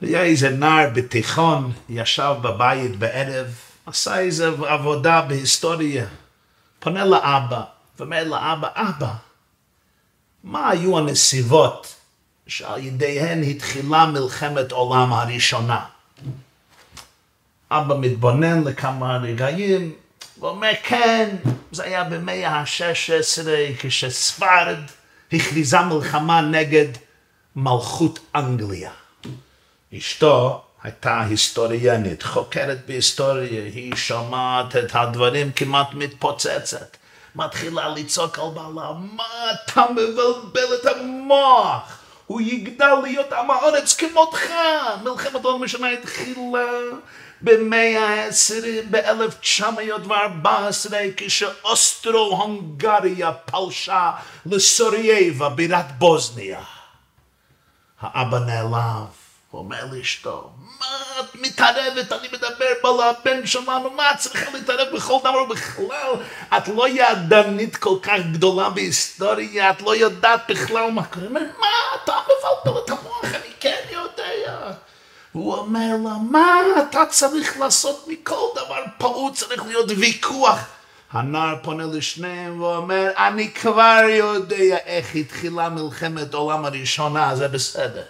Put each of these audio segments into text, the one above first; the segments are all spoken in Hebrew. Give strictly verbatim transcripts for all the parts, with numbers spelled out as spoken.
היה איזה נער בתיכון, ישב בבית בערב, עשה איזה עבודה בהיסטוריה, פונה לאבא, ואומר לאבא, אבא, מה היו הנסיבות שעל ידיהן התחילה מלחמת העולם הראשונה? אבא מתבונן לכמה רגעים, ואומר, כן, זה היה במאה ה-שש עשרה, כשספרד הכריזה מלחמה נגד מלכות אנגליה. אשתו הייתה היסטוריאנית, חוקרת בהיסטוריה, היא שמעת את הדברים כמעט מתפוצצת. מתחילה לצעוק על בעלה, מה אתה מבלבל את המוח? הוא יגדל להיות עם הארץ כמותך. מלחמת העולם הראשונה התחילה במאה העשירים, ב-אלף תשע מאות וארבע עשרה, כשאוסטרו-הונגריה פלשה לסורייבה, בירת בוסניה. האבא נעלב, הוא אומר לאשתו, מה את מתערבת? אני מדבר בעל הבן שלנו, מה את צריכה להתערב בכל דבר בכלל? את לא ידענית כל כך גדולה בהיסטוריה, את לא יודעת בכלל מה קורה. מה, אתה מבלבל את המוח, אני כן יודע. הוא אומר לה, מה אתה צריך לעשות מכל דבר פעוט? צריך להיות ויכוח. הנער פונה לשניהם ואומר, אני כבר יודע איך התחילה מלחמת העולם הראשונה, זה בסדר.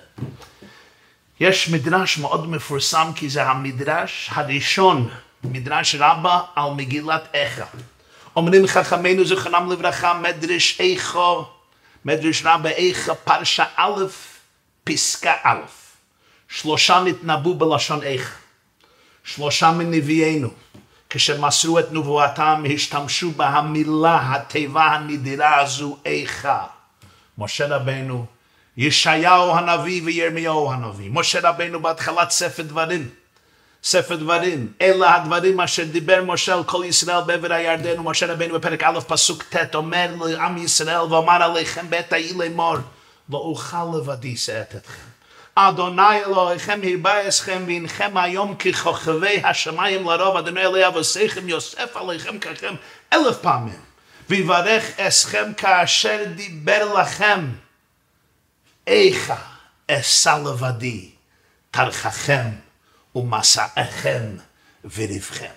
יש מדרש מאוד מפורסם, כי זה המדרש הראשון, מדרש רבה על מגילת איכה. אומרים חכמינו זכרם לברכה, מדרש איכה, מדרש רבה איכה, פרשה א', פסקה א'. שלושה נתנבאו בלשון איכה. שלושה מנביאינו, כשמסרו את נבואתם, השתמשו בהמילה, התיבה הנדירה הזו, איכה. משה רבינו, ישעיהו הנביא וירמיהו הנביא. משה רבינו בהתחלת ספר דברים. ספר דברים. אלה הדברים אשר דיבר משה על כל ישראל בעבר הירדן. ומשה רבינו בפרק א' פסוק ט' אומר לעם ישראל ואומר עליכם בעת ההיא לאמור, לא אוכל לבדי שאת אתכם. אדוני אלוהיכם הרבה אתכם והנכם היום ככוכבי השמיים לרוב. אדוני אלוהי אבותיכם יוסף עליכם ככם אלף פעמים. ויברך אתכם כאשר דיבר לכם. איכה אשא לבדי, תרחכם ומסעכם וריבכם.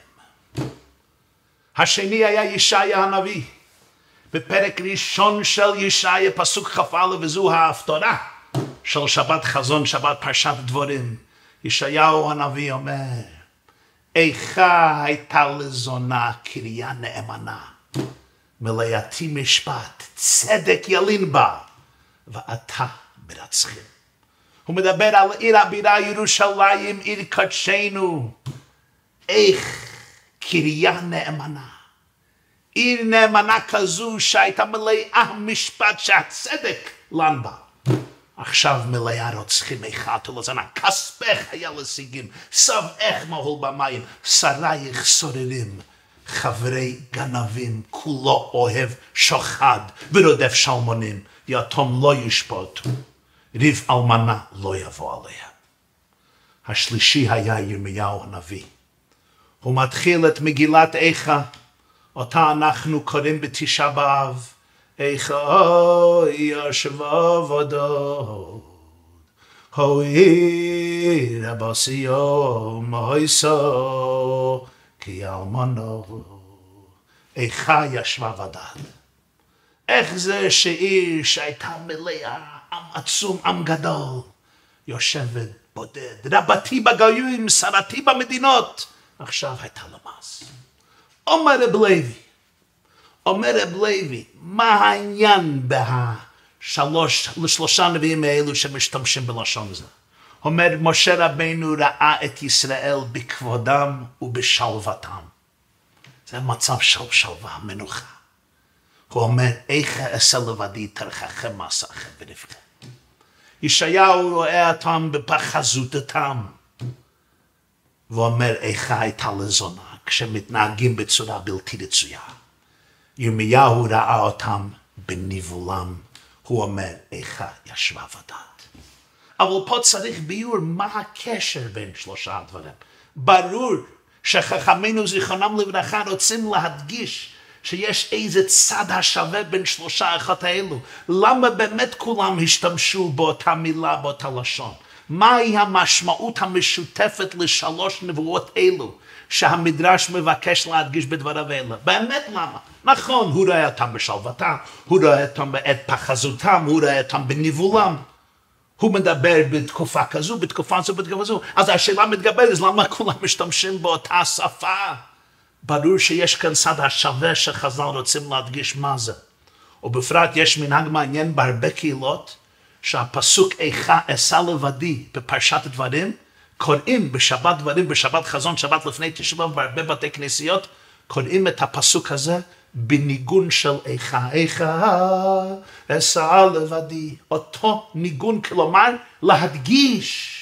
השני היה ישעיה הנביא. בפרק ראשון של ישעיה, פסוק כ"א, וזו ההפטרה של שבת חזון, שבת פרשת דברים. ישעיהו הנביא אומר, איכה הייתה לזונה קריה נאמנה, מלאתי משפט, צדק ילין בה. ואתה מרצחים. הוא מדבר על עיר הבירה ירושלים, עיר קודשנו. איך קריה נאמנה. עיר נאמנה כזו שהייתה מלאה משפט שהצדק לן בה. עכשיו מלאה רוצחים איכת ולזונה. כספך היה לשיגים, שבעך מהול במים, שרייך סוררים. חברי גנבים, כולו אוהב שוחד ורודף שלמונים. יתום לא ישפוט, ריב אלמנה לא יבוא עליה. השלישי היה ירמיהו הנביא. הוא מתחיל את מגילת איכה, אותה אנחנו קוראים בתשעה באב, איכה אוי יושבו ודוד, הוי רבו סיום הויסו, כי אלמנו, איכה ישבה ודד. איך זה שעיר שהייתה מלאה, עם עצום, עם גדול, יושבת בודד, רבתי בגויים, שרתי במדינות, עכשיו הייתה למס. אומר רב לוי, אומר רב לוי, מה העניין בשלושה נביאים האלו שמשתמשים בלשון זה? אומר משה רבינו ראה את ישראל בכבודם ובשלוותם. זה מצב של שלווה, מנוחה. הוא אומר, איכה אשא לבדי תרחכם מסעכם ורבכם. ישעיהו רואה אותם בפחזותם. ואומר, איכה הייתה לזונה, כשמתנהגים בצורה בלתי רצויה. ירמיהו ראה אותם בניבולם. הוא אומר, איכה ישבה ודד. אבל פה צריך ביור מה הקשר בין שלושה הדברים. ברור שחכמינו זיכרונם לברכה רוצים להדגיש שיש איזה צד השווה בין שלושה האחת האלו. למה באמת כולם השתמשו באותה מילה, באותה לשון? מהי המשמעות המשותפת לשלוש נבואות אלו שהמדרש מבקש להדגיש בדבריו אלה? באמת למה? נכון, הוא ראה אותם בשלוותם, הוא ראה אותם בעת פחזותם, הוא ראה אותם בניבולם. הוא מדבר בתקופה כזו, בתקופה זו, בתקופה זו. אז השאלה מתגברת, אז למה כולם משתמשים באותה שפה? ברור שיש כאן סד השווה שחז"ל רוצים להדגיש מה זה. ובפרט יש מנהג מעניין בהרבה קהילות, שהפסוק איכה אשא לבדי בפרשת דברים, קוראים בשבת דברים, בשבת חזון, שבת לפני תשעה באב, בהרבה בתי כנסיות, קוראים את הפסוק הזה בניגון של איכה. איכה אשא לבדי. אותו ניגון, כלומר להדגיש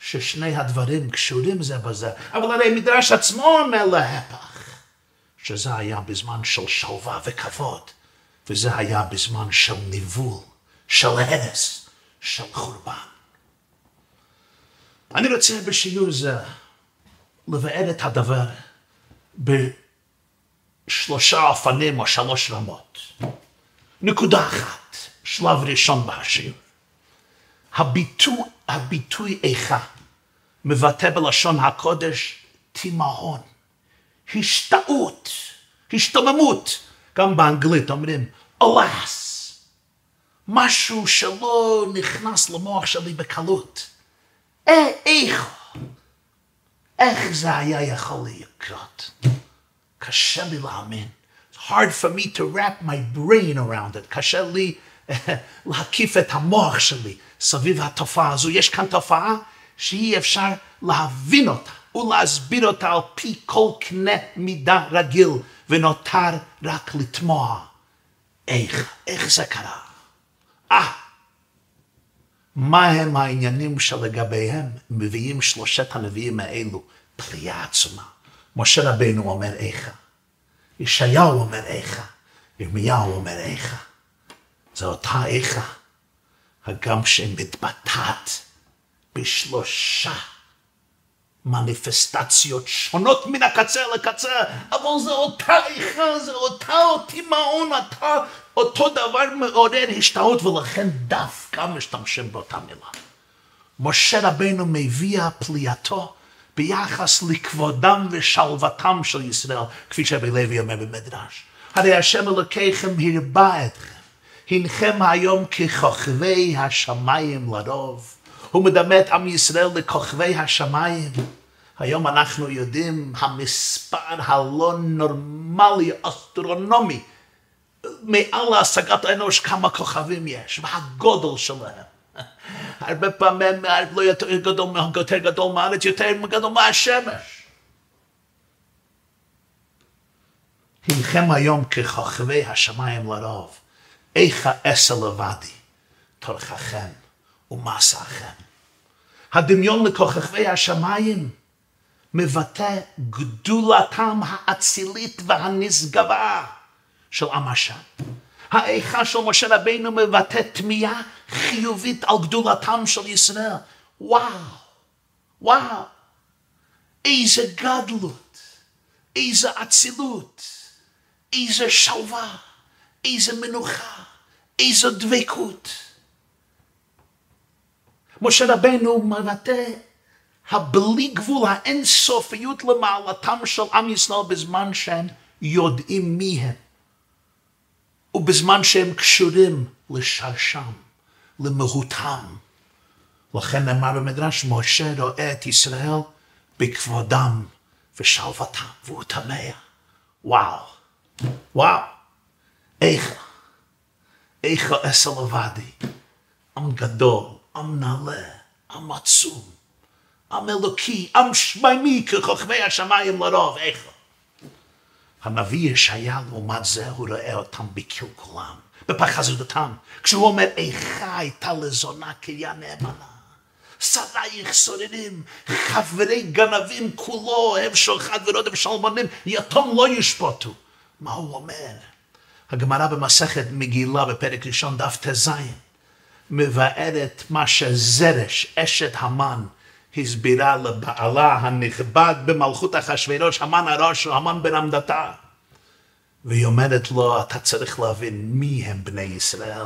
ששני הדברים קשורים זה בזה. אבל הרי מדרש עצמו אומר להפך, שזה היה בזמן של שלווה וכבוד, וזה היה בזמן של ניבול, של הרס, של חורבן. אני רוצה בשיעור זה לבאר את הדבר בשלושה אופנים או שלוש רמות. נקודה אחת, שלב ראשון בשיעור. הביטוי, הביטוי איכה מבטא בלשון הקודש תימהון, השתאות, השתוממות. גם באנגלית אומרים alas, משהו שלא נכנס למוח שלי בקלות. אה, איך? איך זה היה יכול לקרות? קשה לי להאמין. It's hard for me to wrap my brain around it. קשה לי להקיף את המוח שלי סביב התופעה הזו. יש כאן תופעה שאי אפשר להבין אותה ולהסביר אותה על פי כל קנה מידה רגיל, ונותר רק לתמוע. איך? איך זה קרה? אה, מה הם העניינים שלגביהם מביאים שלושת הנביאים האלו פליאה עצומה? משה רבינו אומר איכה, ישעיהו אומר איכה, ירמיהו אומר איכה. זו אותה איכה, הגם שמתבטאת בשלושה מניפסטציות שונות מן הקצה לקצה, אבל זו אותה איכה, זו אותה תימהון, אותו דבר מעורר השתאות, ולכן דווקא משתמשים באותה מילה. משה רבינו מביא פליאתו ביחס לכבודם ושלוותם של ישראל, כפי שבלוי אומר במדרש. הרי השם אלוקיכם הרבה אתכם, הנכם היום ככוכבי השמיים לרוב. הוא מדמה את עם ישראל לכוכבי השמיים. היום אנחנו יודעים המספר הלא נורמלי, אסטרונומי, מעל השגת האנוש, כמה כוכבים יש, והגודל שלהם. הרבה פעמים לא יותר גדול, יותר גדול מהארץ, יותר גדול מהשמש. הנכם היום ככוכבי השמיים לרוב. איכה אשא לבדי, תורככם ומסעכם. הדמיון לכוכבי השמיים מבטא גדולתם האצילית והנשגבה של עם השם. האיכה של משה רבינו מבטא תמיהה חיובית על גדולתם של ישראל. וואו, וואו, איזה גדלות, איזה אצילות, איזה שלווה, איזה מנוחה, איזה דבקות. משה רבינו מבטא הבלי גבול, האינסופיות למעלתם של עם ישראל בזמן שהם יודעים מי הם, ובזמן שהם קשורים לשרשם, למהותם. לכן אמר במדרש, משה רואה את ישראל בכבודם ושלוותם, והוא תמה. וואו, וואו, איכה, איכה אשא לבדי. עם גדול, עם נעלה, עם עצום, עם אלוקי, עם שמימי, ככוכבי השמיים לרוב, איכה. הנביא ישעיה לעומת זה, הוא רואה אותם בקלקולם, בפחזותם. כשהוא אומר, איכה הייתה לזונה קריה נאמנה, שרייך סוררים, חברי גנבים כולו, אוהב שוחד ורודם שלמונים, יתום לא ישפוטו. מה הוא אומר? הגמרא במסכת מגילה בפרק ראשון דף תז מבארת מה שזרש, אשת המן, הסבירה לבעלה הנכבד במלכות אחשוורוש, המן הראש, המן בן עמדתה. והיא אומרת לו, אתה צריך להבין מי הם בני ישראל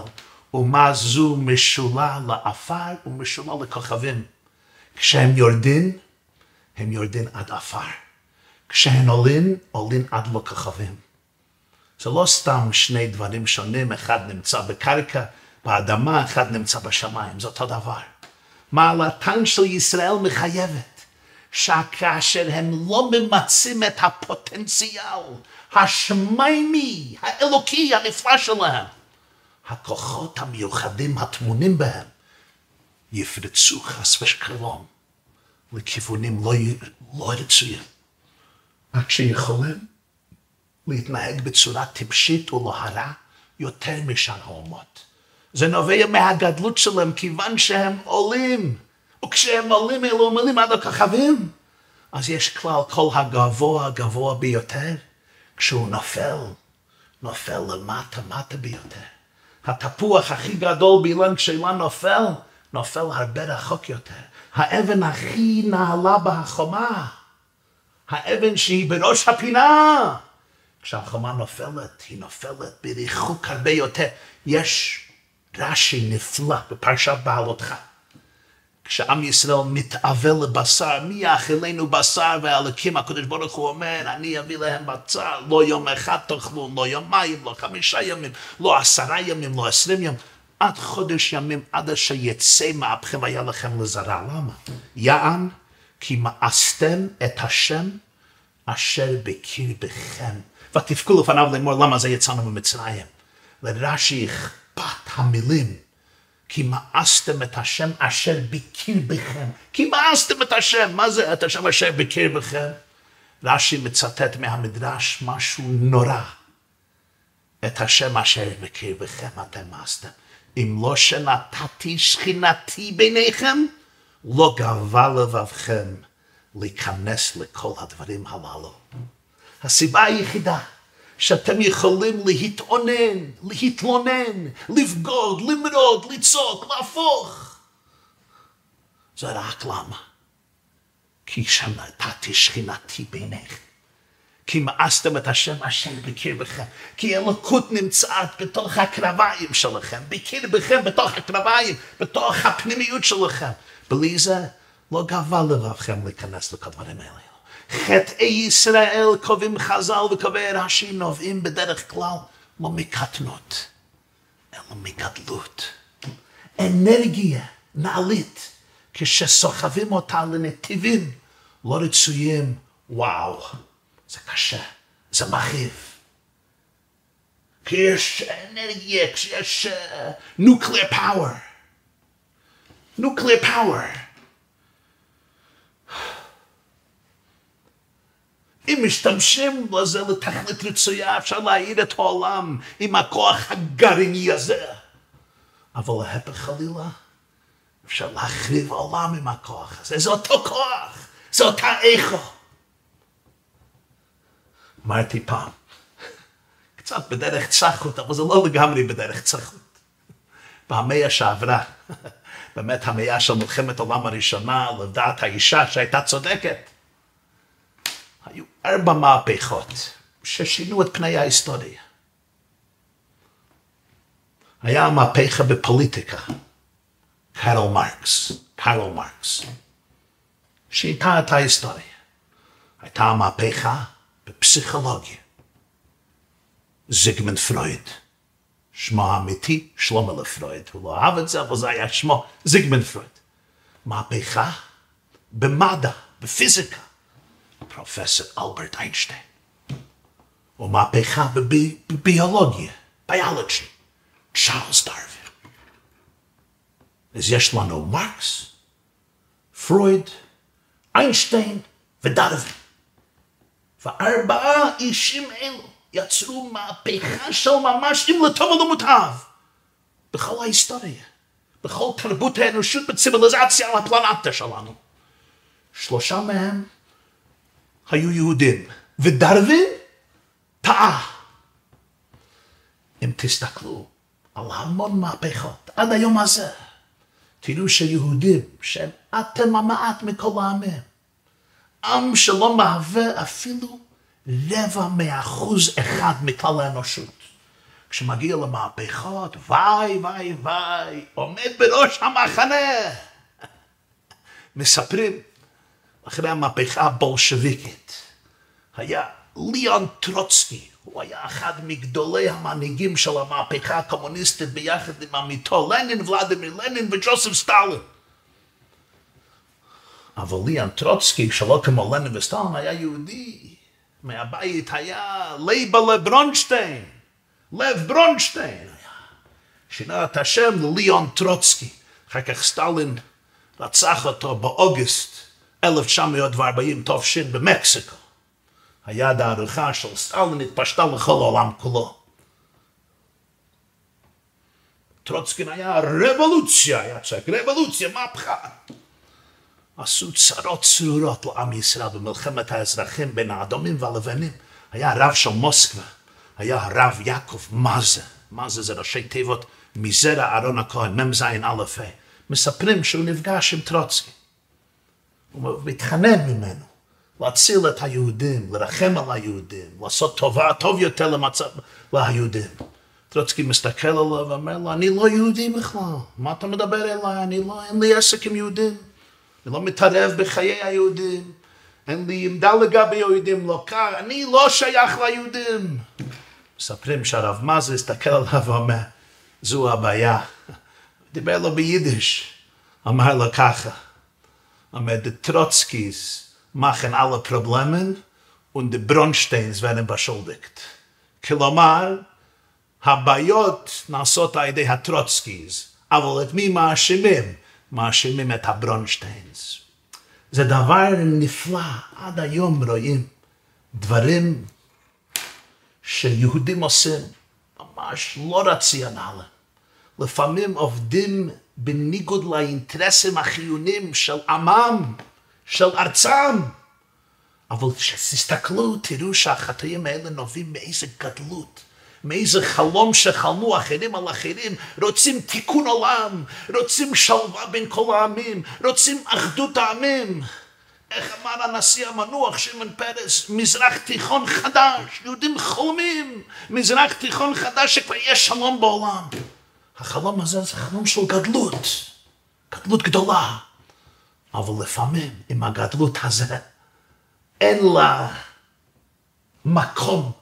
ומה זו משולה לאפר ומשולה לכוכבים. כשהם יורדים, הם יורדים עד אפר. כשהם עולים, עולים עד לכוכבים. זה לא סתם שני דברים שונים, אחד נמצא בקרקע, באדמה, אחד נמצא בשמיים, זה אותו דבר. מעלתן של ישראל מחייבת, שכאשר הם לא ממצים את הפוטנציאל השמיימי, האלוקי, הנפלא שלהם, הכוחות המיוחדים הטמונים בהם, יפרצו חס ושלום לכיוונים לא, לא רצויים. רק שיכולים להתנהג בצורה טיפשית ולהרע יותר משאר האומות. זה נובע מהגדלות שלהם, כיוון שהם עולים, וכשהם עולים אלו עולים עד הכוכבים, אז יש כלל כל הגבוה הגבוה ביותר, כשהוא נופל, נופל למטה מטה ביותר. התפוח הכי גדול באילן כשאילן נופל, נופל הרבה רחוק יותר. האבן הכי נעלה בחומה, האבן שהיא בראש הפינה, כשהחומה נופלת, היא נופלת בריחוק הרבה יותר. יש רש"י נפלא בפרשת בעלותך. כשעם ישראל מתאבל לבשר, מי יאכילנו בשר? והאלוקים הקדוש ברוך הוא אומר, אני אביא להם בצר, לא יום אחד תאכלו, לא יומיים, לא חמישה ימים, לא עשרה ימים, לא עשרים ימים, עד חודש ימים, עד אשר יצא מאפכם היה לכם לזרע. למה? יען, כי מאסתם את השם אשר בקרבכם. ותבכו לפניו לאמור, למה זה יצאנו ממצרים? לרש"י בת המילים, כי מאסתם את השם אשר בקרבכם. כי מאסתם את השם, מה זה את השם אשר בקרבכם? רש"י מצטט מהמדרש משהו נורא. את השם אשר בקרבכם אתם מאסתם. אם לא שנתתי שכינתי ביניכם, לא גבה לבבכם להיכנס לכל הדברים הללו. הסיבה היחידה שאתם יכולים להתעונן, להתלונן, לבגוד, למרוד, לצעוק, להפוך. זה רק למה? כי שנתתי שכינתי ביניכם. כי מאסתם את השם אשר בקרבכם. כי אלוקות נמצאת בתוך הקרביים שלכם, בקרבכם, בתוך הקרביים, בתוך הפנימיות שלכם. בלי זה לא גבה לבבכם להיכנס לכל דברים האלה. חטאי ישראל, קובעים חז"ל וקובעי רש"י, נובעים בדרך כלל לא מקטנות, אלא מגדלות. אנרגיה נעלית, כשסוחבים אותה לנתיבים לא רצויים, וואו, זה קשה, זה מכאיב. כשיש אנרגיה, כשיש nuclear power, nuclear power, אם משתמשים לזה לתכלית רצויה, אפשר להעיר את העולם עם הכוח הגרעיני הזה. אבל להפך חלילה, אפשר להחריב העולם עם הכוח הזה. זה אותו כוח, זה אותה איכה. אמרתי פעם, קצת בדרך צחות, אבל זה לא לגמרי בדרך צחות. במאה שעברה, באמת המאה של מלחמת העולם הראשונה, לדעת האישה שהייתה צודקת, היו ארבע מהפכות ששינו את פני ההיסטוריה. היה מהפכה בפוליטיקה, קרל מרקס, קרל מרקס, שינתה את ההיסטוריה. הייתה מהפכה בפסיכולוגיה, זיגמונד פרויד, שמו האמיתי שלמה לפרויד, הוא לא אהב את זה, אבל זה היה שמו זיגמונד פרויד. מהפכה במדע, בפיזיקה, פרופסור אלברט איינשטיין. ומהפכה בביולוגיה, ביולוגיה, צ'ארלס דרווין. אז יש לנו מרקס, פרויד, איינשטיין ודרווין. וארבעה אישים אלו יצרו מהפכה של ממש, אם לטוב ולמוטב, בכל ההיסטוריה, בכל תרבות האנושות, בציביליזציה על הפלנטה שלנו. שלושה מהם היו יהודים, ודרווין טעה. אם תסתכלו על המון מהפכות עד היום הזה, תראו שיהודים שהם אתם המעט מכל העמים, עם שלא מהווה אפילו רבע מאחוז אחד מכלל האנושות, כשמגיע למהפכות, וואי, וואי, וואי, עומד בראש המחנה. מספרים, אחרי המהפכה הבולשוויקית, היה ליאון טרוצקי, הוא היה אחד מגדולי המנהיגים של המהפכה הקומוניסטית ביחד עם עמיתו לנין, ולדימיר לנין וג'וסף סטלין. אבל ליאון טרוצקי, שלא כמו לנין וסטלין, היה יהודי. מהבית היה לייבל ברונשטיין, לב ברונשטיין. שינה את השם לליאון טרוצקי. אחר כך סטלין רצח אותו באוגוסט אלף תשע מאות וארבעים תופשין במקסיקו. היד הארוכה של סטלין התפשטה לכל העולם כולו. טרוצקין היה רבולוציה, היה צעק, רבולוציה, מהפכה. עשו צרות צרורות לעם ישראל במלחמת האזרחים בין האדומים והלבנים. היה הרב של מוסקבה, היה הרב יעקב מזה. מזה זה ראשי תיבות מזרע אהרון הכהן, מ"ז א'. מספרים שהוא נפגש עם טרוצקי. הוא מתחנן ממנו להציל את היהודים, לרחם על היהודים, לעשות טובה טוב יותר למצב ליהודים. טרוצקי מסתכל עליו ואומר לו, אני לא יהודי בכלל. מה אתה מדבר אליי? אני לא, אין לי עסק עם יהודים. אני לא מתערב בחיי היהודים, אין לי עמדה לגבי יהודים, לא כך, אני לא שייך ליהודים. מספרים שהרב מזה הסתכל עליו ואומר, זו הבעיה. דיבר לו ביידיש, אמר לו ככה, אמר, דה טרוצקיז מכן אלה פרובלמן, ודה ברונשטיינס ורן בשולדיקט. כלומר, הבעיות נעשות על ידי הטרוצקיז, אבל את מי מאשימים? מאשימים את הברונשטיינס. זה דבר נפלא, עד היום רואים דברים שיהודים עושים, ממש לא רציונליים. לפעמים עובדים בניגוד לאינטרסים החיוניים של עמם, של ארצם. אבל כשתסתכלו, תראו שהחטאים האלה נובעים מאיזה גדלות. מאיזה חלום שחלמו אחרים על אחרים, רוצים תיקון עולם, רוצים שלווה בין כל העמים, רוצים אחדות העמים. איך אמר הנשיא המנוח שמעון פרס, מזרח תיכון חדש, יהודים חולמים, מזרח תיכון חדש שכבר יש שלום בעולם. החלום הזה זה חלום של גדלות, גדלות גדולה. אבל לפעמים עם הגדלות הזה אין לה מקום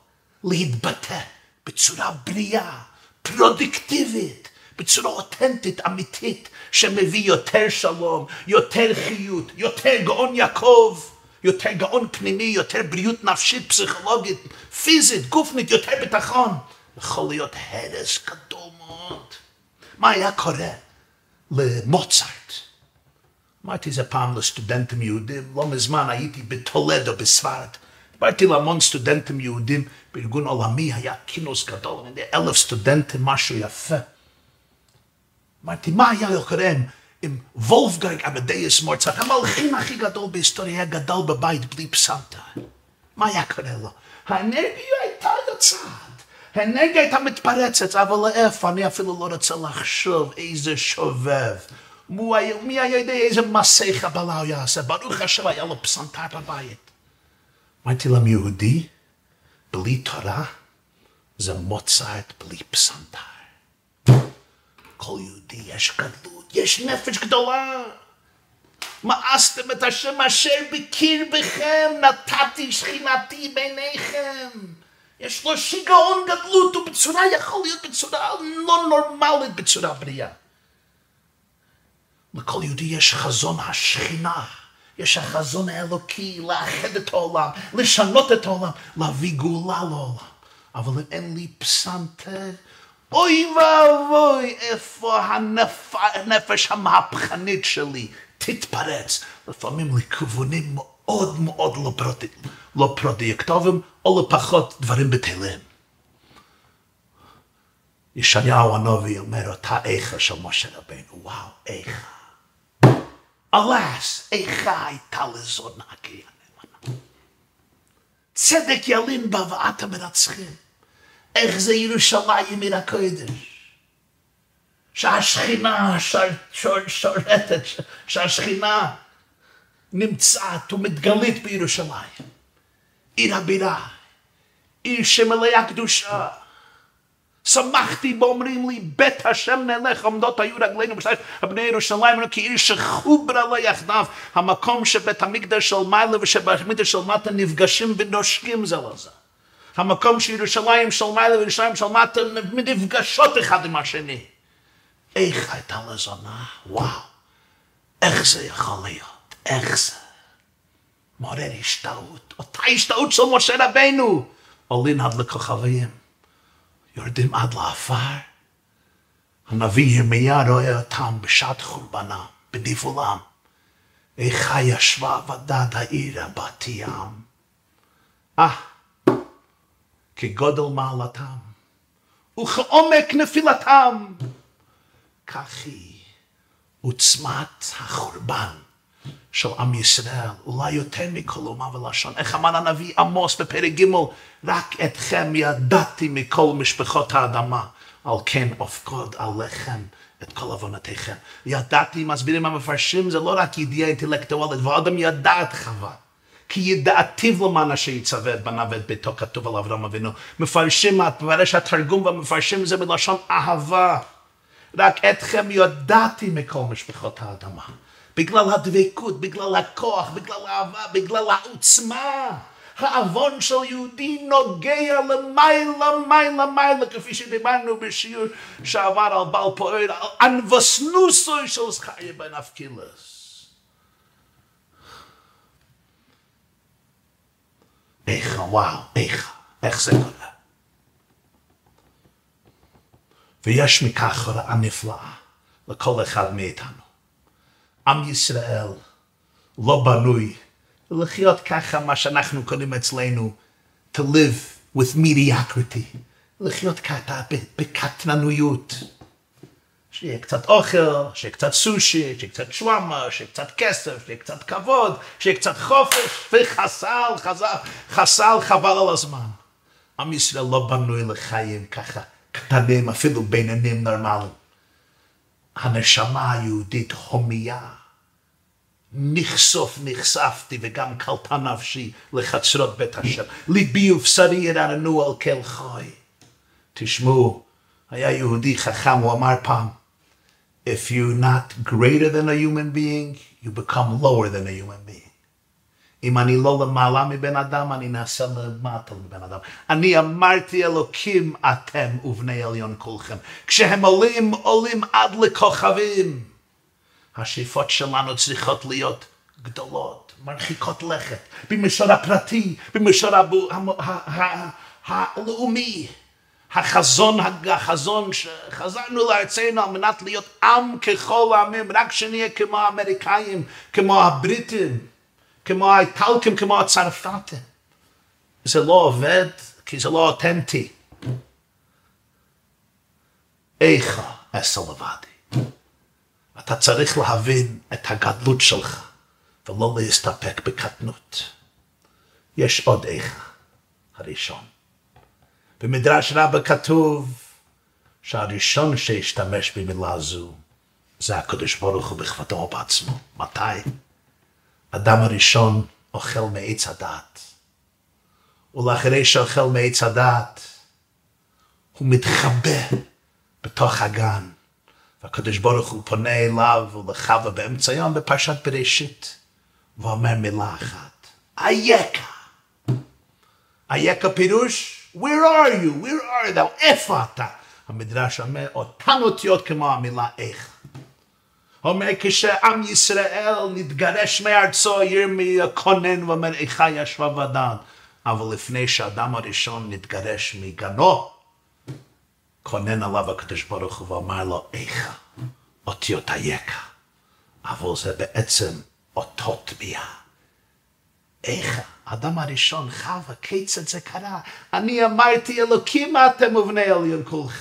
להתבטא. בצורה בריאה, פרודקטיבית, בצורה אותנטית, אמיתית, שמביא יותר שלום, יותר חיות, יותר גאון יעקב, יותר גאון פנימי, יותר בריאות נפשית, פסיכולוגית, פיזית, גופנית, יותר ביטחון. יכול להיות הרס גדול מאוד. מה היה קורה למוצרט? אמרתי זה פעם לסטודנטים יהודים, לא מזמן הייתי בטולדו בספרד, באתי להמון סטודנטים יהודים, בארגון עולמי היה כינוס גדול, אלף סטודנטים, משהו יפה. אמרתי, מה היה קורה עם וולפגנג עמדאיוס מוצרט, המלחין הכי גדול בהיסטוריה, היה גדל בבית בלי פסנתר. מה היה קורה לו? האנרגיה הייתה יוצאת, האנרגיה הייתה מתפרצת, אבל לאיפה, אני אפילו לא רוצה לחשוב איזה שובב. מי היה יודע איזה מסע חבלה הוא יעשה, ברוך השם היה לו פסנתר בבית. אמרתי להם, יהודי, בלי תורה, זה מוצרט בלי פסנתר. כל יהודי יש גדלות, יש נפש גדולה. מאסתם את השם אשר בקרבכם, נתתי שכינתי ביניכם. יש לו שיגעון גדלות, הוא בצורה, יכול להיות בצורה לא נורמלית, בצורה בריאה. לכל יהודי יש חזון השכינה. יש החזון האלוקי לאחד את העולם, לשנות את העולם, להביא גאולה לעולם. אבל אם אין לי פסנתר, אוי ואבוי, איפה הנפ... הנפש המהפכנית שלי תתפרץ. לפעמים לכיוונים מאוד מאוד לא, פרוד... לא פרודיקטיביים, או לפחות דברים בטלים. ישעיהו הנביא אומר אותה איכה של משה רבינו, וואו, איכה. אלס, איכה הייתה לזונה כי הנאמנה. צדק ילין בהבאת המרצחים. איך זה ירושלים עיר הקודש? שהשכינה שורתת, שהשכינה נמצאת ומתגלית בירושלים. עיר הבירה, עיר שמלאה קדושה. שמחתי באומרים לי, בית השם נלך, עמדות היו רגלינו בשלב, הבני ירושלים, כאילו שחוברה לה יחדיו, המקום שבית המקדש של מעלה ושבית המקדש של מטה נפגשים ונושקים זה לזה. המקום שירושלים של מעלה וירושלים של מטה נפגשות אחד עם השני. איך הייתה לזונה? וואו, איך זה יכול להיות? איך זה? מעורר השתאות, אותה השתאות של משה רבינו. עולים עד לכוכבים, יורדים עד לעפר. הנביא ירמיה רואה אותם בשעת חורבנם, בדיבולם. איכה ישבה ודד העיר בת ים. אה, כגודל מעלתם, וכעומק נפילתם, כך היא עוצמת החורבן של עם ישראל, אולי יותר מכל אומה ולשון. איך אמר הנביא עמוס בפרק ג', רק אתכם ידעתי מכל משפחות האדמה, על כן אופקוד עליכם את כל עוונותיכם. ידעתי, מסבירים המפרשים, זה לא רק ידיעה אינטלקטואלית, ואדם ידע את חווה. כי ידעתיו למען אשר יצווה את בניו ואת ביתו, כתוב על אברהם אבינו. מפרשים, הפרש התרגום והמפרשים זה מלשון אהבה. רק אתכם ידעתי מכל משפחות האדמה. בגלל הדבקות, בגלל הכוח, בגלל האהבה, בגלל העוצמה. העוון של יהודי נוגע למעלה, מעלה, מעלה, כפי שדיברנו בשיעור שעבר על בעל פאר, על אנבסנוסוי של זכריה בן אבקילס. איכה, וואו, איכה, איך זה קורה? ויש מכך הוראה נפלאה לכל אחד מאיתנו. עם ישראל לא בנוי לחיות ככה מה שאנחנו קוראים אצלנו, to live with mediocrity, לחיות ככה בקטננויות, שיהיה קצת אוכל, שיהיה קצת סושי, שיהיה קצת שוואמה, שיהיה קצת כסף, שיהיה קצת כבוד, שיהיה קצת חופש, וחסל, חסל, חסל חבל על הזמן. עם ישראל לא בנוי לחיים ככה, קטנים אפילו בינונים נורמליים. הנשמה היהודית הומיה, נחשוף נחשפתי וגם קלטה נפשי לחצרות בית השם, ליבי ובשרי ירעננו על כל חי. תשמעו, היה יהודי חכם, הוא אמר פעם, If you're not greater than a human being, you become lower than a human being. אם אני לא למעלה מבן אדם, אני נעשה למטה מבן אדם. אני אמרתי אלוקים אתם ובני עליון כולכם. כשהם עולים, עולים עד לכוכבים. השאיפות שלנו צריכות להיות גדולות, מרחיקות לכת, במישור הפרטי, במישור הלאומי. החזון, החזון שחזרנו לארצנו על מנת להיות עם ככל העמים, רק שנהיה כמו האמריקאים, כמו הבריטים. כמו האיטלקים, כמו הצרפתים. זה לא עובד, כי זה לא אותנטי. איכה עשה לבדי. אתה צריך להבין את הגדלות שלך, ולא להסתפק בקטנות. יש עוד איכה, הראשון. במדרש רבה כתוב, שהראשון שהשתמש במילה זו, זה הקדוש ברוך הוא בכבודו ובעצמו. מתי? אדם הראשון אוכל מעץ הדעת, ולאחרי שאוכל מעץ הדעת, הוא מתחבא בתוך הגן, והקדוש ברוך הוא פונה אליו ולחווה באמצע היום בפרשת בראשית, ואומר מילה אחת, איכה. איכה פירוש, where are you, where are thou, איפה אתה? המדרש אומר, אותן אותיות כמו המילה איכה. אומר, כשעם ישראל נתגרש מארצו, ירמיה קונן ואומר, איכה ישבה ודד. אבל לפני שהאדם הראשון נתגרש מגנו, קונן עליו הקדוש ברוך הוא ואמר לו, איכה, אותיות איכה. אבל זה בעצם אותו טביעה. איכה, האדם הראשון חווה, כיצד זה קרה? אני אמרתי, אלוקים אתם ובני עליון כולכם.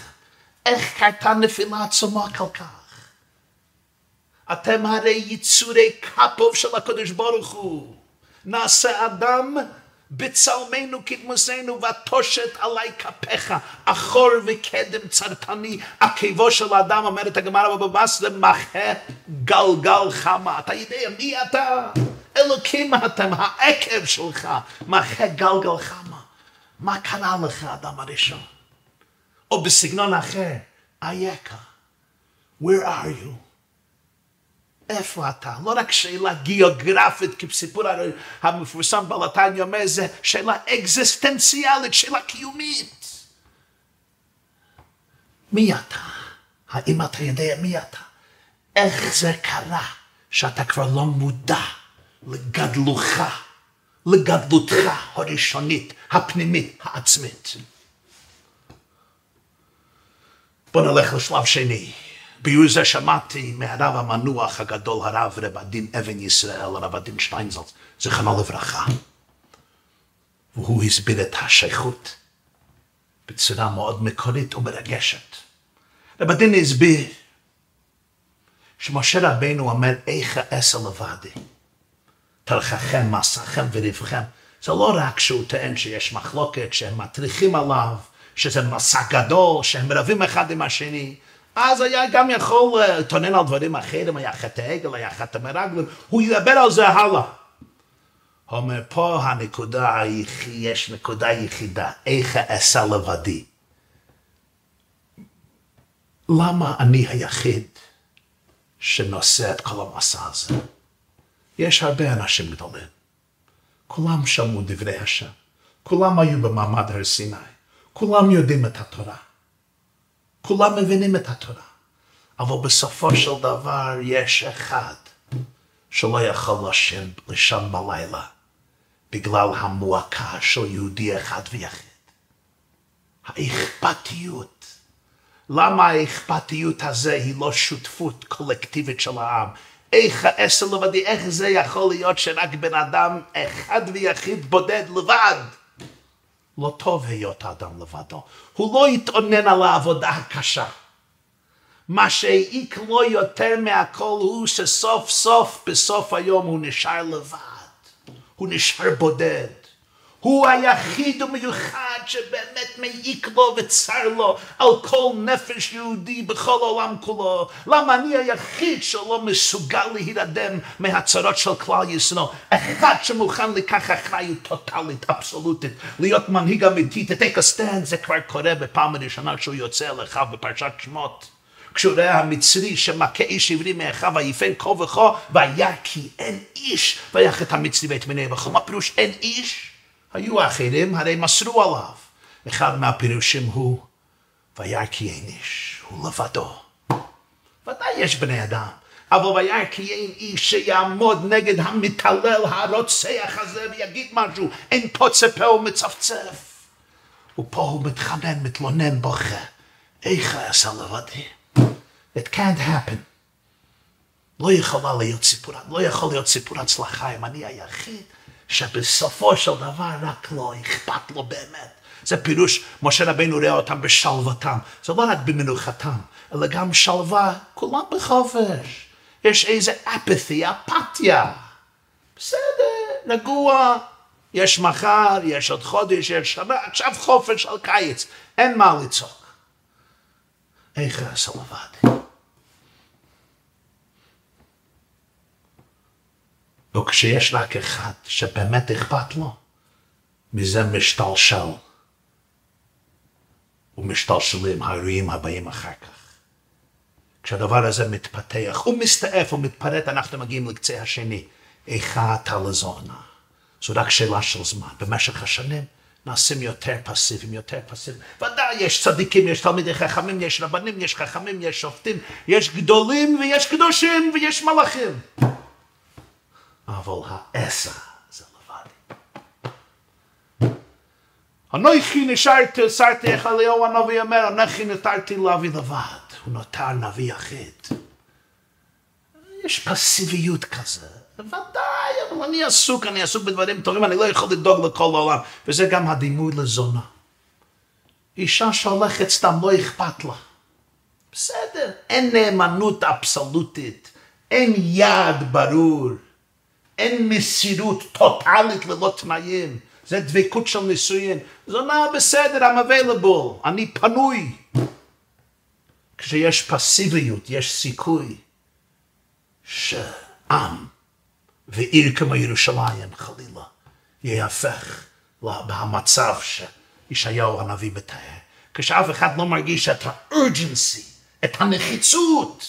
איך קרתה נפילה עצומה כל כך? אתם הרי יצורי כפו של הקדוש ברוך הוא. נעשה אדם בצלמנו כדמוסנו ותושת עלי כפיך. אחור וקדם צרטני. עקבו של האדם, אומרת הגמרא בבבא בתרא, מחה גלגל חמה. אתה יודע מי אתה? אלוקים אתם, העקב שלך. מחה גלגל חמה. מה קרה לך, האדם הראשון? או בסגנון אחר, איכה, where are you? איפה אתה? לא רק שאלה גיאוגרפית, כי בסיפור המפורסם בלטני אומר, זה שאלה אקזיסטנציאלית, שאלה קיומית. מי אתה? האם אתה יודע מי אתה? איך זה קרה שאתה כבר לא מודע לגדלותך, לגדלותך הראשונית, הפנימית, העצמית? בוא נלך לשלב שני. ביור זה שמעתי מהרב המנוח הגדול, הרב רב הדין אבן ישראל, הרב הדין שטיינזלץ, זכרונו לברכה. והוא הסביר את השייכות בצורה מאוד מקורית ומרגשת. רב הדין הסביר שמשה רבינו אומר, איכה אעשה לבדי, תרחכם, מסכם וריבכם. זה לא רק שהוא טוען שיש מחלוקת, שהם מטריחים עליו, שזה מסע גדול, שהם רבים אחד עם השני. אז היה גם יכול לתונן על דברים אחרים, היה חטא עגל, היה חטא מרגלים, הוא ידבר על זה הלאה. הוא אומר, פה הנקודה היחידה, יש נקודה יחידה, איכה אעשה לבדי. למה אני היחיד שנושא את כל המסע הזה? יש הרבה אנשים גדולים, כולם שמעו דברי השם, כולם היו במעמד הר סיני, כולם יודעים את התורה, כולם מבינים את התורה, אבל בסופו של דבר יש אחד שלא יכול לישון בלילה בגלל המועקה של יהודי אחד ויחיד. האכפתיות. למה האכפתיות הזה היא לא שותפות קולקטיבית של העם? איכה אעשה לבדי, איך זה יכול להיות שרק בן אדם אחד ויחיד בודד לבד? לא טוב היות האדם לבדו. הוא לא יתעונן על העבודה הקשה. מה שהעיק לו יותר מהכל הוא שסוף סוף, בסוף היום הוא נשאר לבד. הוא נשאר בודד. הוא היחיד ומיוחד שבאמת מעיק לו וצר לו על כל נפש יהודי בכל העולם כולו. למה אני היחיד שלא מסוגל להירדם מהצרות של כלל ישראל? אחד שמוכן לקח אחריות טוטלית, אבסולוטית, להיות מנהיג אמיתי, take a stand, זה כבר קורה בפעם הראשונה שהוא יוצא אל אחיו בפרשת שמות. כשהוא ראה המצרי שמכה איש עברי מאחיו ויפן כה וכה, והיה כי אין איש, ויך את המצרי ואת מיני וכה. מה פירוש אין איש? היו אחרים, הרי מסרו עליו. אחד מהפירושים הוא, והיה כי אין איש, הוא לבדו. ודאי יש בני אדם, אבל והיה כי אין איש שיעמוד נגד המתעלל, הרוצח הזה, ויגיד משהו, אין פוצה פה ומצפצף. ופה הוא מתחנן, מתלונן בוכה. איכה אעשה לבדי. It can't happen. לא יכולה להיות סיפור, לא יכול להיות סיפור הצלחה אם אני היחיד, שבסופו של דבר רק לא אכפת לו באמת. זה פירוש, משה רבינו ראה אותם בשלוותם. זה לא רק במנוחתם, אלא גם שלווה, כולם בחופש. יש איזו אפתיה, אפתיה. בסדר, רגוע. יש מחר, יש עוד חודש, יש שנה, עכשיו חופש על קיץ. אין מה לצעוק. איכה אעשה לבדי. וכשיש רק אחד שבאמת אכפת לו, מזה משתלשל. ומשתלשלים האירועים הבאים אחר כך. כשהדבר הזה מתפתח, הוא מסתעף, הוא מתפרט, אנחנו מגיעים לקצה השני. איכה אתה לזונה. זו רק שאלה של זמן. במשך השנים נעשים יותר פסיביים, יותר פסיביים. ודאי, יש צדיקים, יש תלמידי חכמים, יש רבנים, יש חכמים, יש שופטים, יש גדולים ויש קדושים ויש מלאכים. אבל האעשה זה לבדי. אנוכי נשארתי, סרתי איך אליהו הנביא אומר, אנוכי נותרתי להביא לבד. הוא נותר נביא יחיד. יש פסיביות כזה. ודאי, אבל אני עסוק, אני עסוק בדברים טובים, אני לא יכול לדאוג לכל העולם. וזה גם הדימוי לזונה. אישה שהולכת סתם לא אכפת לה. בסדר, אין נאמנות אבסולוטית, אין יעד ברור. אין מסירות טוטלית ללא תנאים. זה דבקות של נישואין. זונה בסדר, I'm available. אני פנוי. כשיש פסיביות, יש סיכוי שעם ועיר כמו ירושלים, חלילה, יהפך למצב שישעיהו הנביא מתאר. כשאף אחד לא מרגיש את הארג'נסי, את הנחיצות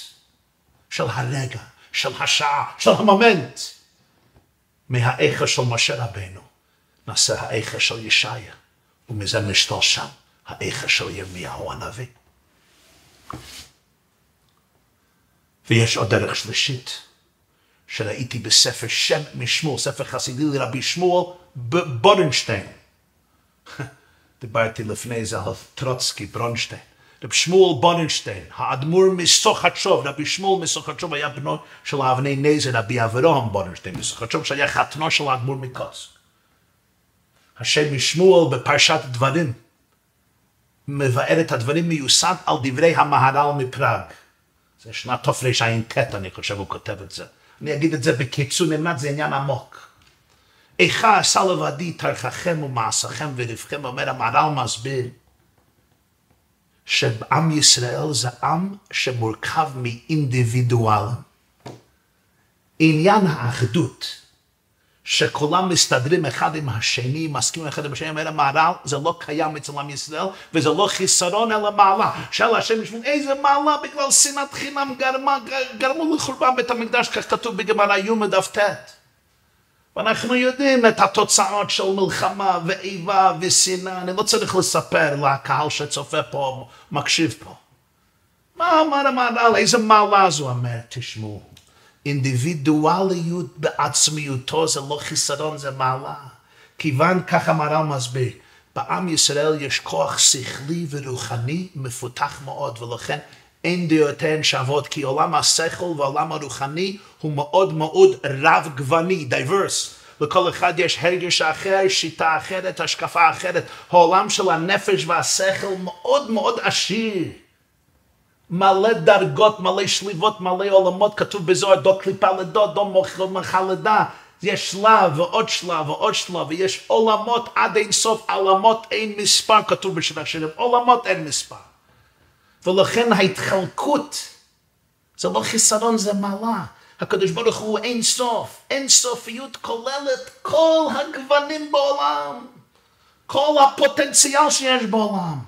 של הרגע, של השעה, של המומנט. מהאיכה של משה רבינו נעשה האיכה של ישעיה, ומזה משתל שם האיכה של ירמיהו הנביא. ויש עוד דרך שלישית שראיתי בספר שם משמואל, ספר חסידי לרבי שמואל בברונשטיין. דיברתי לפני זה על טרוצקי ברונשטיין. רבי שמואל ברונשטיין, האדמו"ר מסוחצ'וב, רבי שמואל מסוחצ'וב היה בנו של אבני נזר, רבי אברהם ברונשטיין מסוחצ'וב, שהיה חתנו של האדמו"ר מקוצק. השם משמואל בפרשת דברים מבאר את הדברים מיוסד על דברי המהר"ל מפראג. זה שנת תופרי שעין קטע, אני חושב הוא כותב את זה. אני אגיד את זה בקיצור, נמנת זה עניין עמוק. איכה עשה לבדי תרככם ומעשיכם ורבכם, אומר המהר"ל מסביר, שעם ישראל זה עם שמורכב מאינדיבידואל. עניין האחדות, שכולם מסתדרים אחד עם השני, מסכימים אחד עם השני, אומר המהר"ל, זה לא קיים אצל עם ישראל, וזה לא חיסרון אלא מעלה. שאל השם בשביל איזה מעלה, בגלל שנאת חינם גרמה, גרמו לחורבן בית המקדש, כך כתוב בגמרא יומא דף ט'. ואנחנו יודעים את התוצאות של מלחמה ואיבה ושנאה, אני לא צריך לספר לקהל שצופה פה, מקשיב פה. מה אמר המהר"ל, איזה מעלה זו אומר, תשמעו. אינדיבידואליות בעצמיותו זה לא חיסרון, זה מעלה. כיוון כך המהר"ל מסביר, בעם ישראל יש כוח שכלי ורוחני מפותח מאוד, ולכן אין דעותיהן שוות, כי עולם השכל והעולם הרוחני הוא מאוד מאוד רב גווני, דייברס. לכל אחד יש הרגש אחר, שיטה אחרת, השקפה אחרת. העולם של הנפש והשכל מאוד מאוד עשיר. מלא דרגות, מלא שליבות, מלא עולמות, כתוב בזוהר, דו קליפה לדו, דו מוחה לדע. יש שלב ועוד שלב ועוד שלב, ויש עולמות עד אין סוף, עולמות אין מספר, כתוב בשיר השירים, עולמות אין מספר. ולכן ההתחלקות, זה לא חיסרון, זה מעלה. הקדוש ברוך הוא אין סוף, אין סופיות כוללת כל הגוונים בעולם, כל הפוטנציאל שיש בעולם.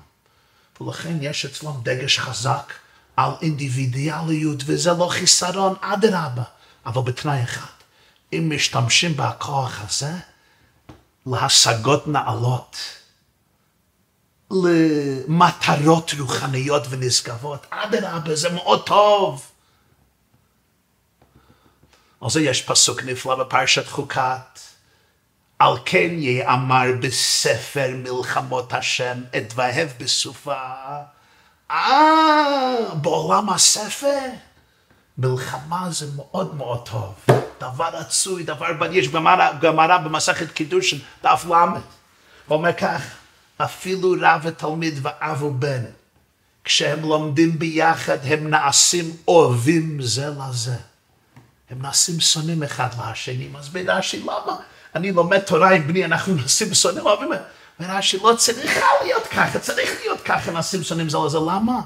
ולכן יש אצלם דגש חזק על אינדיבידואליות, וזה לא חיסרון, אדרבה. אבל בתנאי אחד, אם משתמשים בכוח הזה להשגות נעלות, למטרות רוחניות ונשגבות, אדרבה, זה מאוד טוב. על זה יש פסוק נפלא בפרשת חוקת, על כן יאמר בספר מלחמות השם, אתאהב בסופה. אה, בעולם הספר, מלחמה זה מאוד מאוד טוב. דבר עצוי, דבר בני, יש גמרא במסכת קידושין, דף למד. הוא אומר כך, אפילו רב ותלמיד ואב ובן, כשהם לומדים ביחד, הם נעשים אוהבים זה לזה. הם נעשים שונאים אחד לשני, מסביר רש"י למה? אני לומד תורה עם בני, אנחנו נעשים שונאים אוהבים. ורש"י לא צריכה להיות ככה, צריך להיות ככה, נעשים שונאים זה לזה. למה?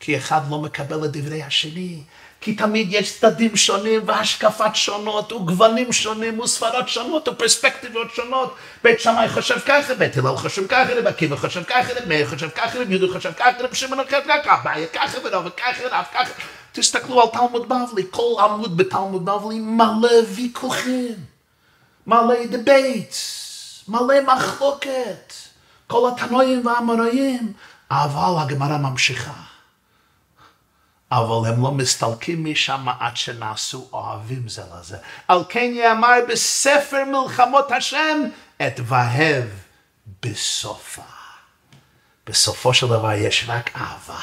כי אחד לא מקבל את דברי השני. כי תמיד יש צדדים שונים והשקפת שונות, וגוונים שונים, וספרות שונות, ופרספקטיבות שונות. בית שמאי חושב ככה, בית הלל חושב ככה, רבי עקיבא חושב ככה, רבי מאיר חושב ככה, רבי יהודה חושב ככה, רבי שמעון חושב ככה, אביי ככה, ורב ככה, רב ככה. תסתכלו על תלמוד בבלי, כל עמוד בתלמוד בבלי מלא ויכוחים. מלא דבייט, מלא מחלוקת, כל התנאים והאמוראים, אבל הגמרא ממשיכה. אבל הם לא מסתלקים משם עד שנעשו אוהבים זה לזה. על כן יאמר בספר מלחמות השם, אתאהב בסופה. בסופו של דבר יש רק אהבה.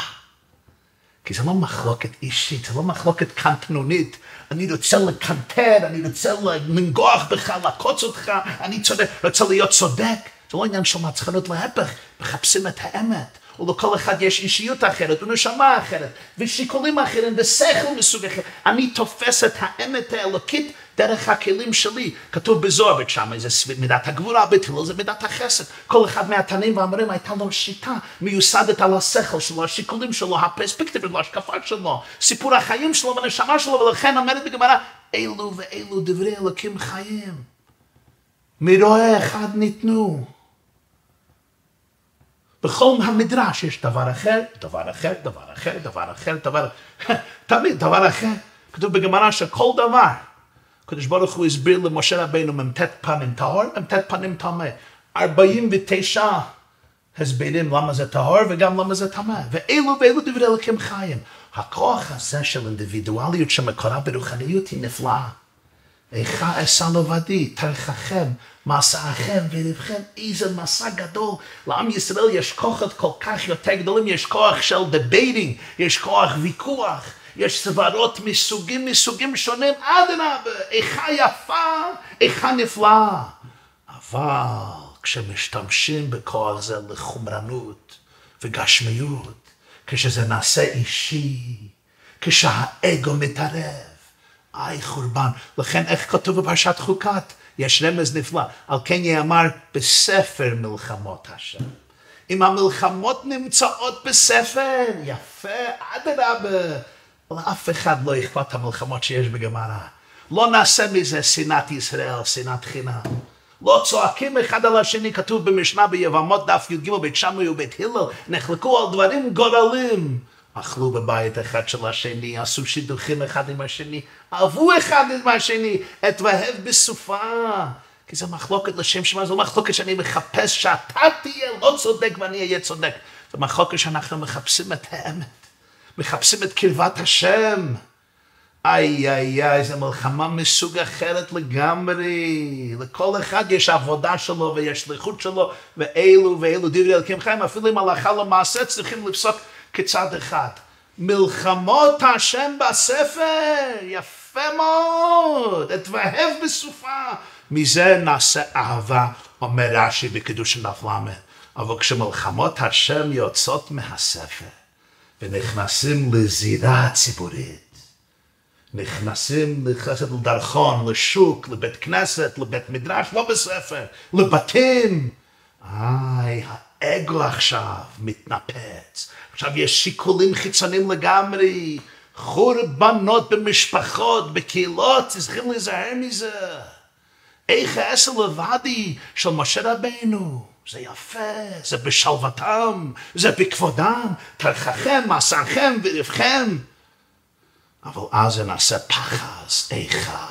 כי זה לא מחלוקת אישית, זה לא מחלוקת קנטנונית. אני רוצה לקנטר, אני רוצה לנגוח בך, לקוץ אותך, אני רוצה להיות צודק. זה לא עניין של מצחנות, להפך, מחפשים את האמת. ולכל אחד יש אישיות אחרת, ונשמה אחרת, ושיקולים אחרים, ושכל מסוג אחר. אני תופס את האמת האלוקית דרך הכלים שלי. כתוב בזוהר, שם זה מידת הגבורה, בתילל זה מידת החסד. כל אחד מהתנאים והאמוראים הייתה לו שיטה מיוסדת על השכל שלו, השיקולים שלו, הפרספקטיבה שלו, השקפה שלו, סיפור החיים שלו והנשמה שלו, ולכן אומרת בגמרא, אלו ואלו דברי אלוקים חיים. מרועה אחד ניתנו. בכל המדרש יש דבר אחר, דבר אחר, דבר אחר, דבר אחר, דבר אחר, תמיד דבר אחר. כתוב בגמרא שכל דבר, הקדוש ברוך הוא הסביר למשה רבינו ממתת פנים טהור, ממתת פנים טמא. ארבעים ותשע הסבירים למה זה טהור וגם למה זה טמא. ואלו ואלו דברי אלוקים חיים. הכוח הזה של אינדיבידואליות שמקורה ברוחניות היא נפלאה. איכה אשא לבדי, תרככם, מסעכם ולבכם, איזה מסע גדול. לעם ישראל יש כוחות כל כך יותר גדולים, יש כוח של דבייטינג, יש כוח ויכוח, יש סברות מסוגים מסוגים שונים, אדרבה, איכה יפה, איכה נפלאה. אבל כשמשתמשים בכוח זה לחומרנות וגשמיות, כשזה נעשה אישי, כשהאגו מתערב, אי חורבן. לכן איך כתוב בפרשת חוקת? יש רמז נפלא. על כן יאמר בספר מלחמות השם. אם המלחמות נמצאות בספר, יפה, אדרבה. לאף אחד לא אכפת המלחמות שיש בגמרא. לא נעשה מזה שנאת ישראל, שנאת חינם. לא צועקים אחד על השני, כתוב במשנה ביבמות דף י"ג, בית שמאי ובית הלל, נחלקו על דברים גורליים. אכלו בבית אחד של השני, עשו שידוכים אחד עם השני, אהבו אחד עם השני, התאהב בסופה. כי זו מחלוקת לשם שמה, זו מחלוקת שאני מחפש שאתה תהיה לא צודק ואני אהיה צודק. זו מחלוקת שאנחנו מחפשים את האמת, מחפשים את קרבת השם. איי איי איי, זו מלחמה מסוג אחרת לגמרי. לכל אחד יש עבודה שלו ויש שליחות שלו, ואלו ואלו דברי אלוקים חיים, אפילו אם הלכה למעשה צריכים לפסוק כצד אחד. מלחמות השם בספר, יפה מאוד, התאהב בסופה. מזה נעשה אהבה, אומר רש"י בקידוש דף למד. אבל כשמלחמות השם יוצאות מהספר ונכנסים לזירה הציבורית, נכנסים לדרכון, לשוק, לבית כנסת, לבית מדרש, לא בספר, לבתים. איי, האגו עכשיו מתנפץ. עכשיו יש שיקולים חיצוניים לגמרי. חורבנות במשפחות, בקהילות, צריכים להיזהר מזה. איכה אשא לבדי של משה רבינו. זה יפה, זה בשלוותם, זה בכבודם. תרככם, מסעכם וריבכם. אבל אז נעשה פחז, איכה,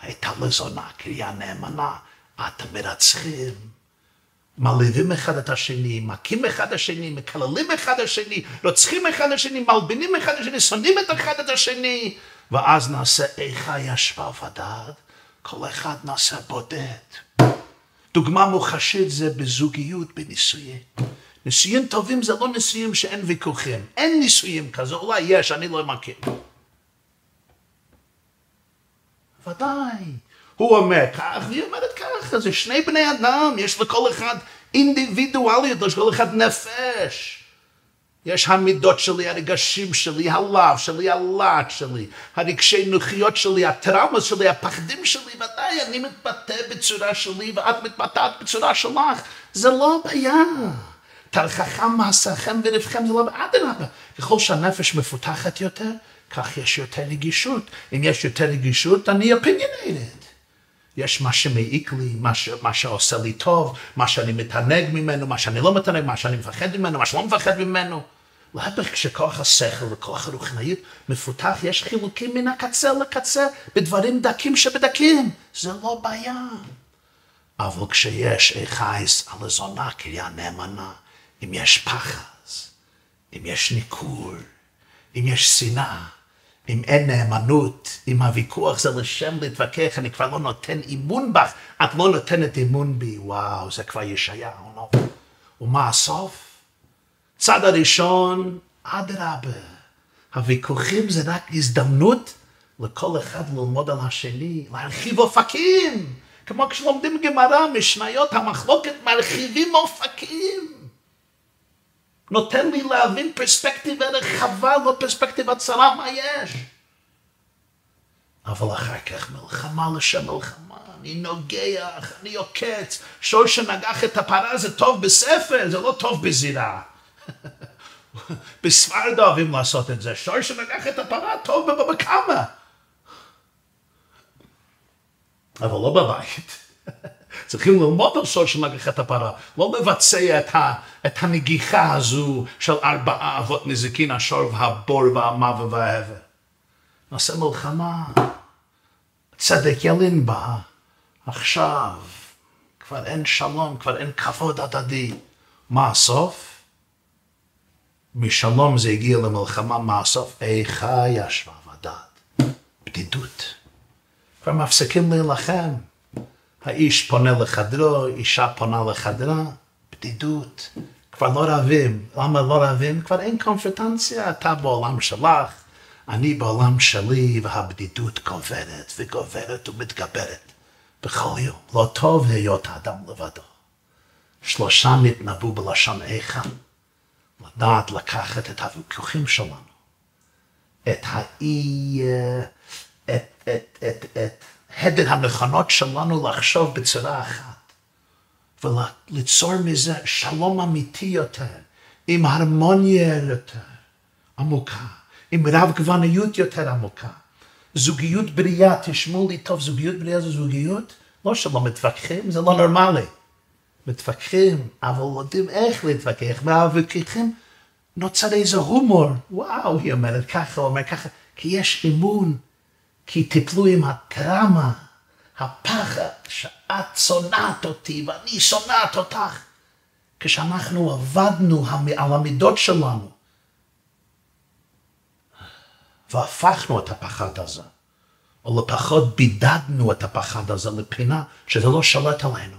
הייתה לזונה, קריאה נאמנה, אתם מרצחים, מלהיבים אחד את השני, מכים אחד השני, מקללים אחד השני, רוצחים אחד השני, מלבינים אחד השני, שונאים את אחד את השני, ואז נעשה איכה ישבה ודעת, כל אחד נעשה בודד. דוגמה מוחשית זה בזוגיות, בנישואים. נישואים טובים זה לא נישואים שאין ויכוחים, אין נישואים כזה, אולי יש, אני לא מכיר. ודאי. הוא אומר כך, והיא אומרת כך, זה שני בני אדם, יש לכל אחד אינדיבידואליות, יש לכל אחד נפש. יש המידות שלי, הרגשים שלי, הלב שלי, הלהט שלי, הרגשי נוחיות שלי, הטראומות שלי, הפחדים שלי, ודאי, אני מתבטא בצורה שלי, ואת מתבטאת בצורה שלך. זה לא בעיה. תרככם, מסעכם וריבכם, זה לא בעיה. אדרבה, ככל שהנפש מפותחת יותר, כך יש יותר רגישות. אם יש יותר רגישות, אני opinionated. יש מה שמעיק לי, מה, ש... מה שעושה לי טוב, מה שאני מתענג ממנו, מה שאני לא מתענג, מה שאני מפחד ממנו, מה שלא מפחד ממנו. להפך, כשכוח השכל וכוח הרוחניות מפותח, יש חילוקים מן הקצה לקצה, בדברים דקים שבדקים. זה לא בעיה. אבל כשיש איכייס על הזונה, קריאה נאמנה, אם יש פחז, אם יש ניכור, אם יש שנאה, אם אין נאמנות, אם הוויכוח זה לשם להתווכח, אני כבר לא נותן אימון בך, את לא נותנת אימון בי, וואו, זה כבר ישעיה, או לא. ומה הסוף? צד הראשון, אדרבה, הוויכוחים זה רק הזדמנות לכל אחד ללמוד על השני, להרחיב אופקים, כמו כשלומדים גמרא, משניות המחלוקת מרחיבים אופקים. נותן לי להבין פרספקטיבה רחבה, לא פרספקטיבה צרה, מה יש? אבל אחר כך מלחמה לשם מלחמה, אני נוגח, אני עוקץ, שור שנגח את הפרה זה טוב בספר, זה לא טוב בזירה. בספרד אוהבים לעשות את זה, שור שנגח את הפרה טוב בבא קמא. אבל לא בבית. צריכים ללמוד על סוד של נגיחת הפרה, לא מבצע את, ה, את הנגיחה הזו של ארבעה אבות נזיקין, השור והבור והמה והעבר. נעשה מלחמה, צדק ילין בה, עכשיו כבר אין שלום, כבר אין כבוד הדדי. מה הסוף? משלום זה הגיע למלחמה, מה הסוף? איכה ישבה ודעת, בדידות. כבר מפסיקים להילחם. האיש פונה לחדרו, אישה פונה לחדרה, בדידות. כבר לא רבים. למה לא רבים? כבר אין קונפרטנציה. אתה בעולם שלך, אני בעולם שלי, והבדידות גוברת וגוברת ומתגברת. בכל יום. לא טוב להיות האדם לבדו. שלושה נתנבאו בלשון איכה. לדעת לקחת את הוויכוחים שלנו, את האי, את, את, את, את הדר הנכונות שלנו לחשוב בצורה אחת, וליצור מזה שלום אמיתי יותר, עם הרמוניה יותר עמוקה, עם רב גווניות יותר עמוקה, זוגיות בריאה, תשמעו לי טוב, זוגיות בריאה זו זוגיות, לא שלא מתווכחים, זה לא נורמלי. מתווכחים, אבל לא יודעים איך להתווכח, והוויכוחים נוצר איזה הומור, וואו, היא אומרת ככה, אומרת ככה, כי יש אמון, כי טיפלו עם הטראומה, הפחד, שאת שונאת אותי ואני שונאת אותך, כשאנחנו עבדנו על המידות שלנו, והפכנו את הפחד הזה, או לפחות בידדנו את הפחד הזה לפינה, שזה לא שלט עלינו,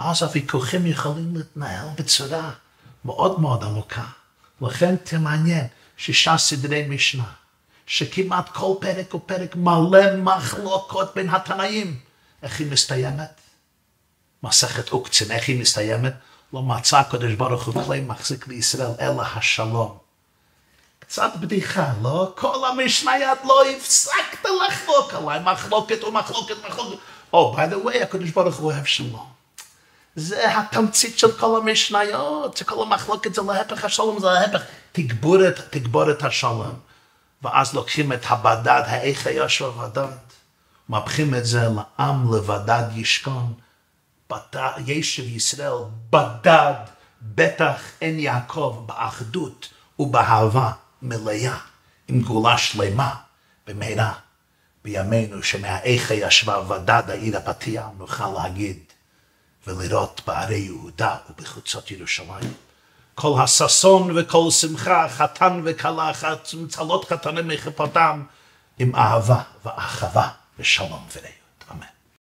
אז הוויכוחים יכולים להתנהל בצורה מאוד מאוד עמוקה. לכן תמעניין שישה סדרי משנה, שכמעט כל פרק הוא פרק מלא מחלוקות בין התנאים. איך היא מסתיימת? מסכת עוקצין, איך היא מסתיימת? לא מצא הקדוש ברוך הוא כלי מחזיק לישראל, אלא השלום. קצת בדיחה, לא? כל המשניות לא הפסקת לחלוק עליי, מחלוקת ומחלוקת ומחלוקת. Oh, by the way, הקדוש ברוך הוא אוהב שלום. זה התמצית של כל המשניות, שכל המחלוקת זה להפך השלום, זה להפך. תגבורת, תגבורת השלום. ואז לוקחים את הבדד, האיכה ישבה ודעת, מפכים את זה לעם לבדד ישכון. ישב ישראל בדד, בטח אין יעקב, באחדות ובאהבה מלאה, עם גאולה שלמה, במהרה, בימינו שמהאיכה ישבה ודד, העיר הפתיעה, נוכל להגיד, ולראות בערי יהודה ובחוצות ירושלים. כל הששון וכל שמחה, חתן וכלה, צלות חתנים מחפותם, עם אהבה ואחווה ושלום ורעות. אמן.